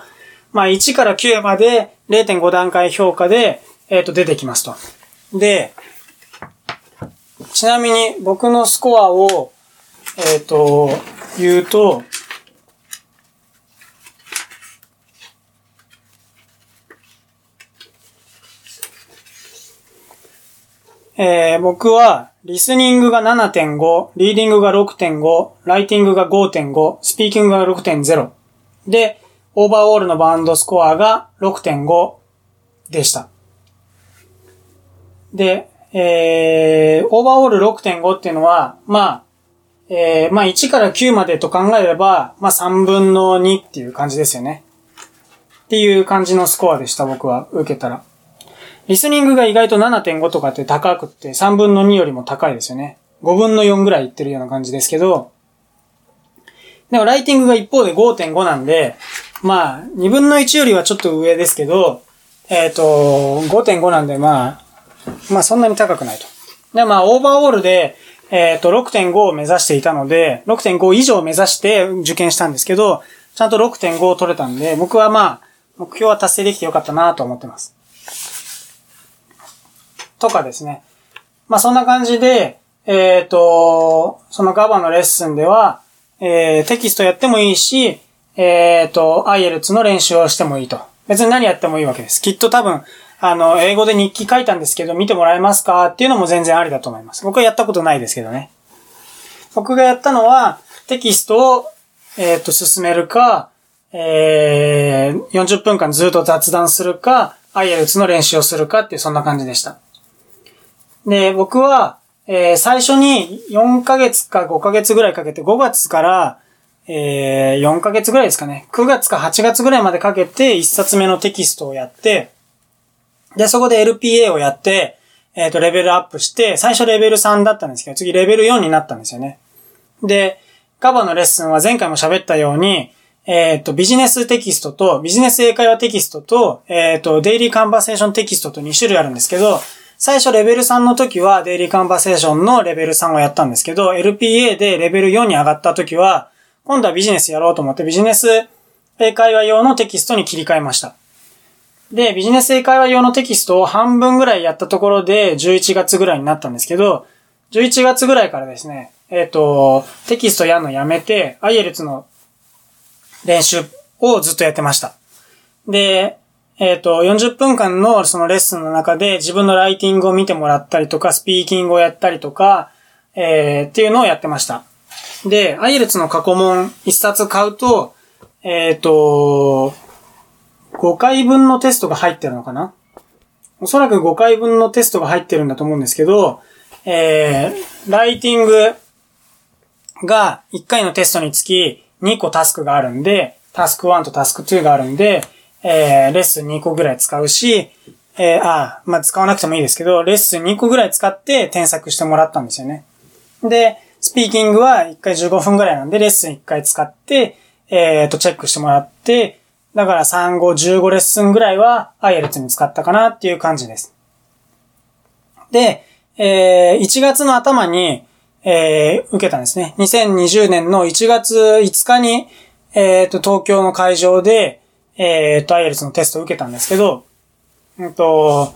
まあ、いちからきゅうまで れいてんご 段階評価で、えっと、出てきますと。で、ちなみに僕のスコアを、えっと、言うと、えー、僕は、リスニングが ななてんご、リーディングが ろくてんご、ライティングが ごてんご、スピーキングが ろくてんゼロ。で、オーバーオールのバンドスコアが ろくてんご でした。で、えー、オーバーオール ろくてんご っていうのは、まあ、えー、まあいちからきゅうまでと考えれば、まあさんぶんのにっていう感じですよね。っていう感じのスコアでした、僕は受けたら。リスニングが意外と ななてんご とかって高くってさんぶんのによりも高いですよね。ごぶんのよんぐらいいってるような感じですけど、でもライティングが一方で ごてんご なんで、まあにぶんのいちよりはちょっと上ですけど、えっと ごてんご なんでまあまあそんなに高くないと。でまあオーバーオールでえっと ろくてんご を目指していたので ろくてんご 以上を目指して受験したんですけど、ちゃんと ろくてんご を取れたんで、僕はまあ目標は達成できてよかったなと思ってます。とかですね。まあ、そんな感じで、えっと、その ガバ のレッスンでは、えー、テキストやってもいいし、えっと、アイエルツ の練習をしてもいいと。別に何やってもいいわけです。きっと多分、あの、英語で日記書いたんですけど、見てもらえますかっていうのも全然ありだと思います。僕はやったことないですけどね。僕がやったのは、テキストを、えっと、進めるか、えー、よんじゅっぷんかんずっと雑談するか、アイエルツ の練習をするかっていう、そんな感じでした。で、僕は、えー、最初によんかげつかごかげつぐらいかけて、ごがつから、えー、よんかげつぐらいですかね。くがつかはちがつぐらいまでかけて、いっさつめのテキストをやって、で、そこで エルピーエー をやって、えっと、レベルアップして、最初レベルさんだったんですけど、次レベルよんになったんですよね。で、ガバ のレッスンは前回も喋ったように、えっと、ビジネステキストと、ビジネス英会話テキストと、えっと、デイリーカンバセーションテキストとに種類あるんですけど、最初レベルさんの時はデイリーカンバセーションのレベルさんをやったんですけど、 エルピーエー でレベルよんに上がった時は、今度はビジネスやろうと思ってビジネス英会話用のテキストに切り替えました。で、ビジネス英会話用のテキストを半分ぐらいやったところでじゅういちがつぐらいになったんですけど、じゅういちがつぐらいからですね、えっと、テキストやるのやめて、アイエルツ の練習をずっとやってました。で、えっと、よんじゅっぷんかんのそのレッスンの中で自分のライティングを見てもらったりとか、スピーキングをやったりとか、えー、っていうのをやってました。で、アイエルツ の過去問いっさつ買うと、えっと、ごかいぶんのテストが入ってるのかな？おそらくごかいぶんのテストが入ってるんだと思うんですけど、えー、ライティングがいっかいのテストにつきにこタスクがあるんで、タスクいちとタスクにがあるんで、えー、レッスンにこぐらい使うし、えー、あ、まあ、使わなくてもいいですけど、レッスンにこぐらい使って添削してもらったんですよね。で、スピーキングはいっかいじゅうごふんぐらいなんで、レッスンいっかい使って、えー、と、チェックしてもらって、だからさん、ご、じゅうごレッスンぐらいは アイエルツ に使ったかなっていう感じです。で、えー、いちがつの頭に、えー、受けたんですね。にせんにじゅうねんのいちがついつかに、えっと、東京の会場で、えっと、アイエルツ のテストを受けたんですけど、えっと、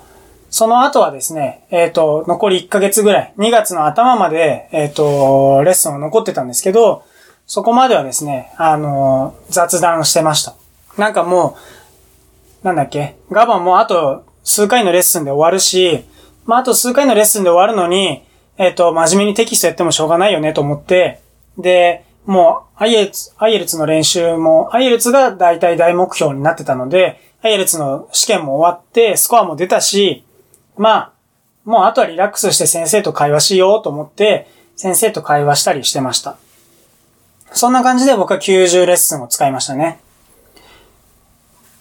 その後はですね、えっと、残りいっかげつぐらい、にがつの頭まで、えっと、レッスンを残ってたんですけど、そこまではですね、あの、雑談をしてました。なんかもう、なんだっけ、ガバもあと数回のレッスンで終わるし、まあ、あと数回のレッスンで終わるのに、えっと、真面目にテキストやってもしょうがないよねと思って、で、もう、アイエルツ、アイエルツ の練習も、アイエルツ が大体大目標になってたので、アイエルツ の試験も終わって、スコアも出たし、まあ、もうあとはリラックスして先生と会話しようと思って、先生と会話したりしてました。そんな感じで僕はきゅうじゅうレッスンを使いましたね。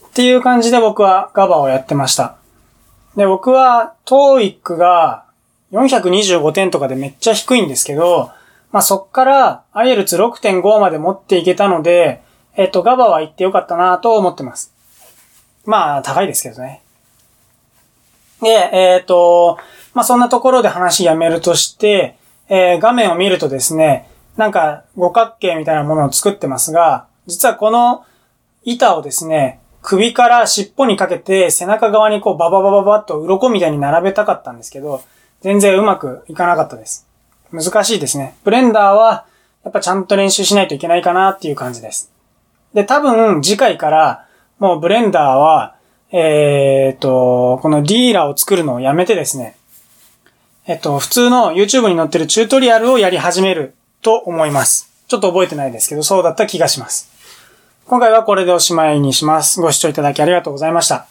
っていう感じで僕は ガバ をやってました。で、僕は トーイック がよんひゃくにじゅうごてんとかでめっちゃ低いんですけど、まあ、そっから アイエルツ ろくてんご まで持っていけたので、えっと、ガバ は行ってよかったなと思ってます。まあ、高いですけどね。で、えっと、まあ、そんなところで話やめるとして、えー、画面を見るとですね、なんか五角形みたいなものを作ってますが、実はこの板をですね、首から尻尾にかけて背中側にこうバババババッと鱗みたいに並べたかったんですけど、全然うまくいかなかったです。難しいですね。ブレンダーはやっぱちゃんと練習しないといけないかなっていう感じです。で、多分次回からもうブレンダーは、えーと、このディーラーを作るのをやめてですね、えっと、普通の YouTube に載ってるチュートリアルをやり始めると思います。ちょっと覚えてないですけど、そうだった気がします。今回はこれでおしまいにします。ご視聴いただきありがとうございました。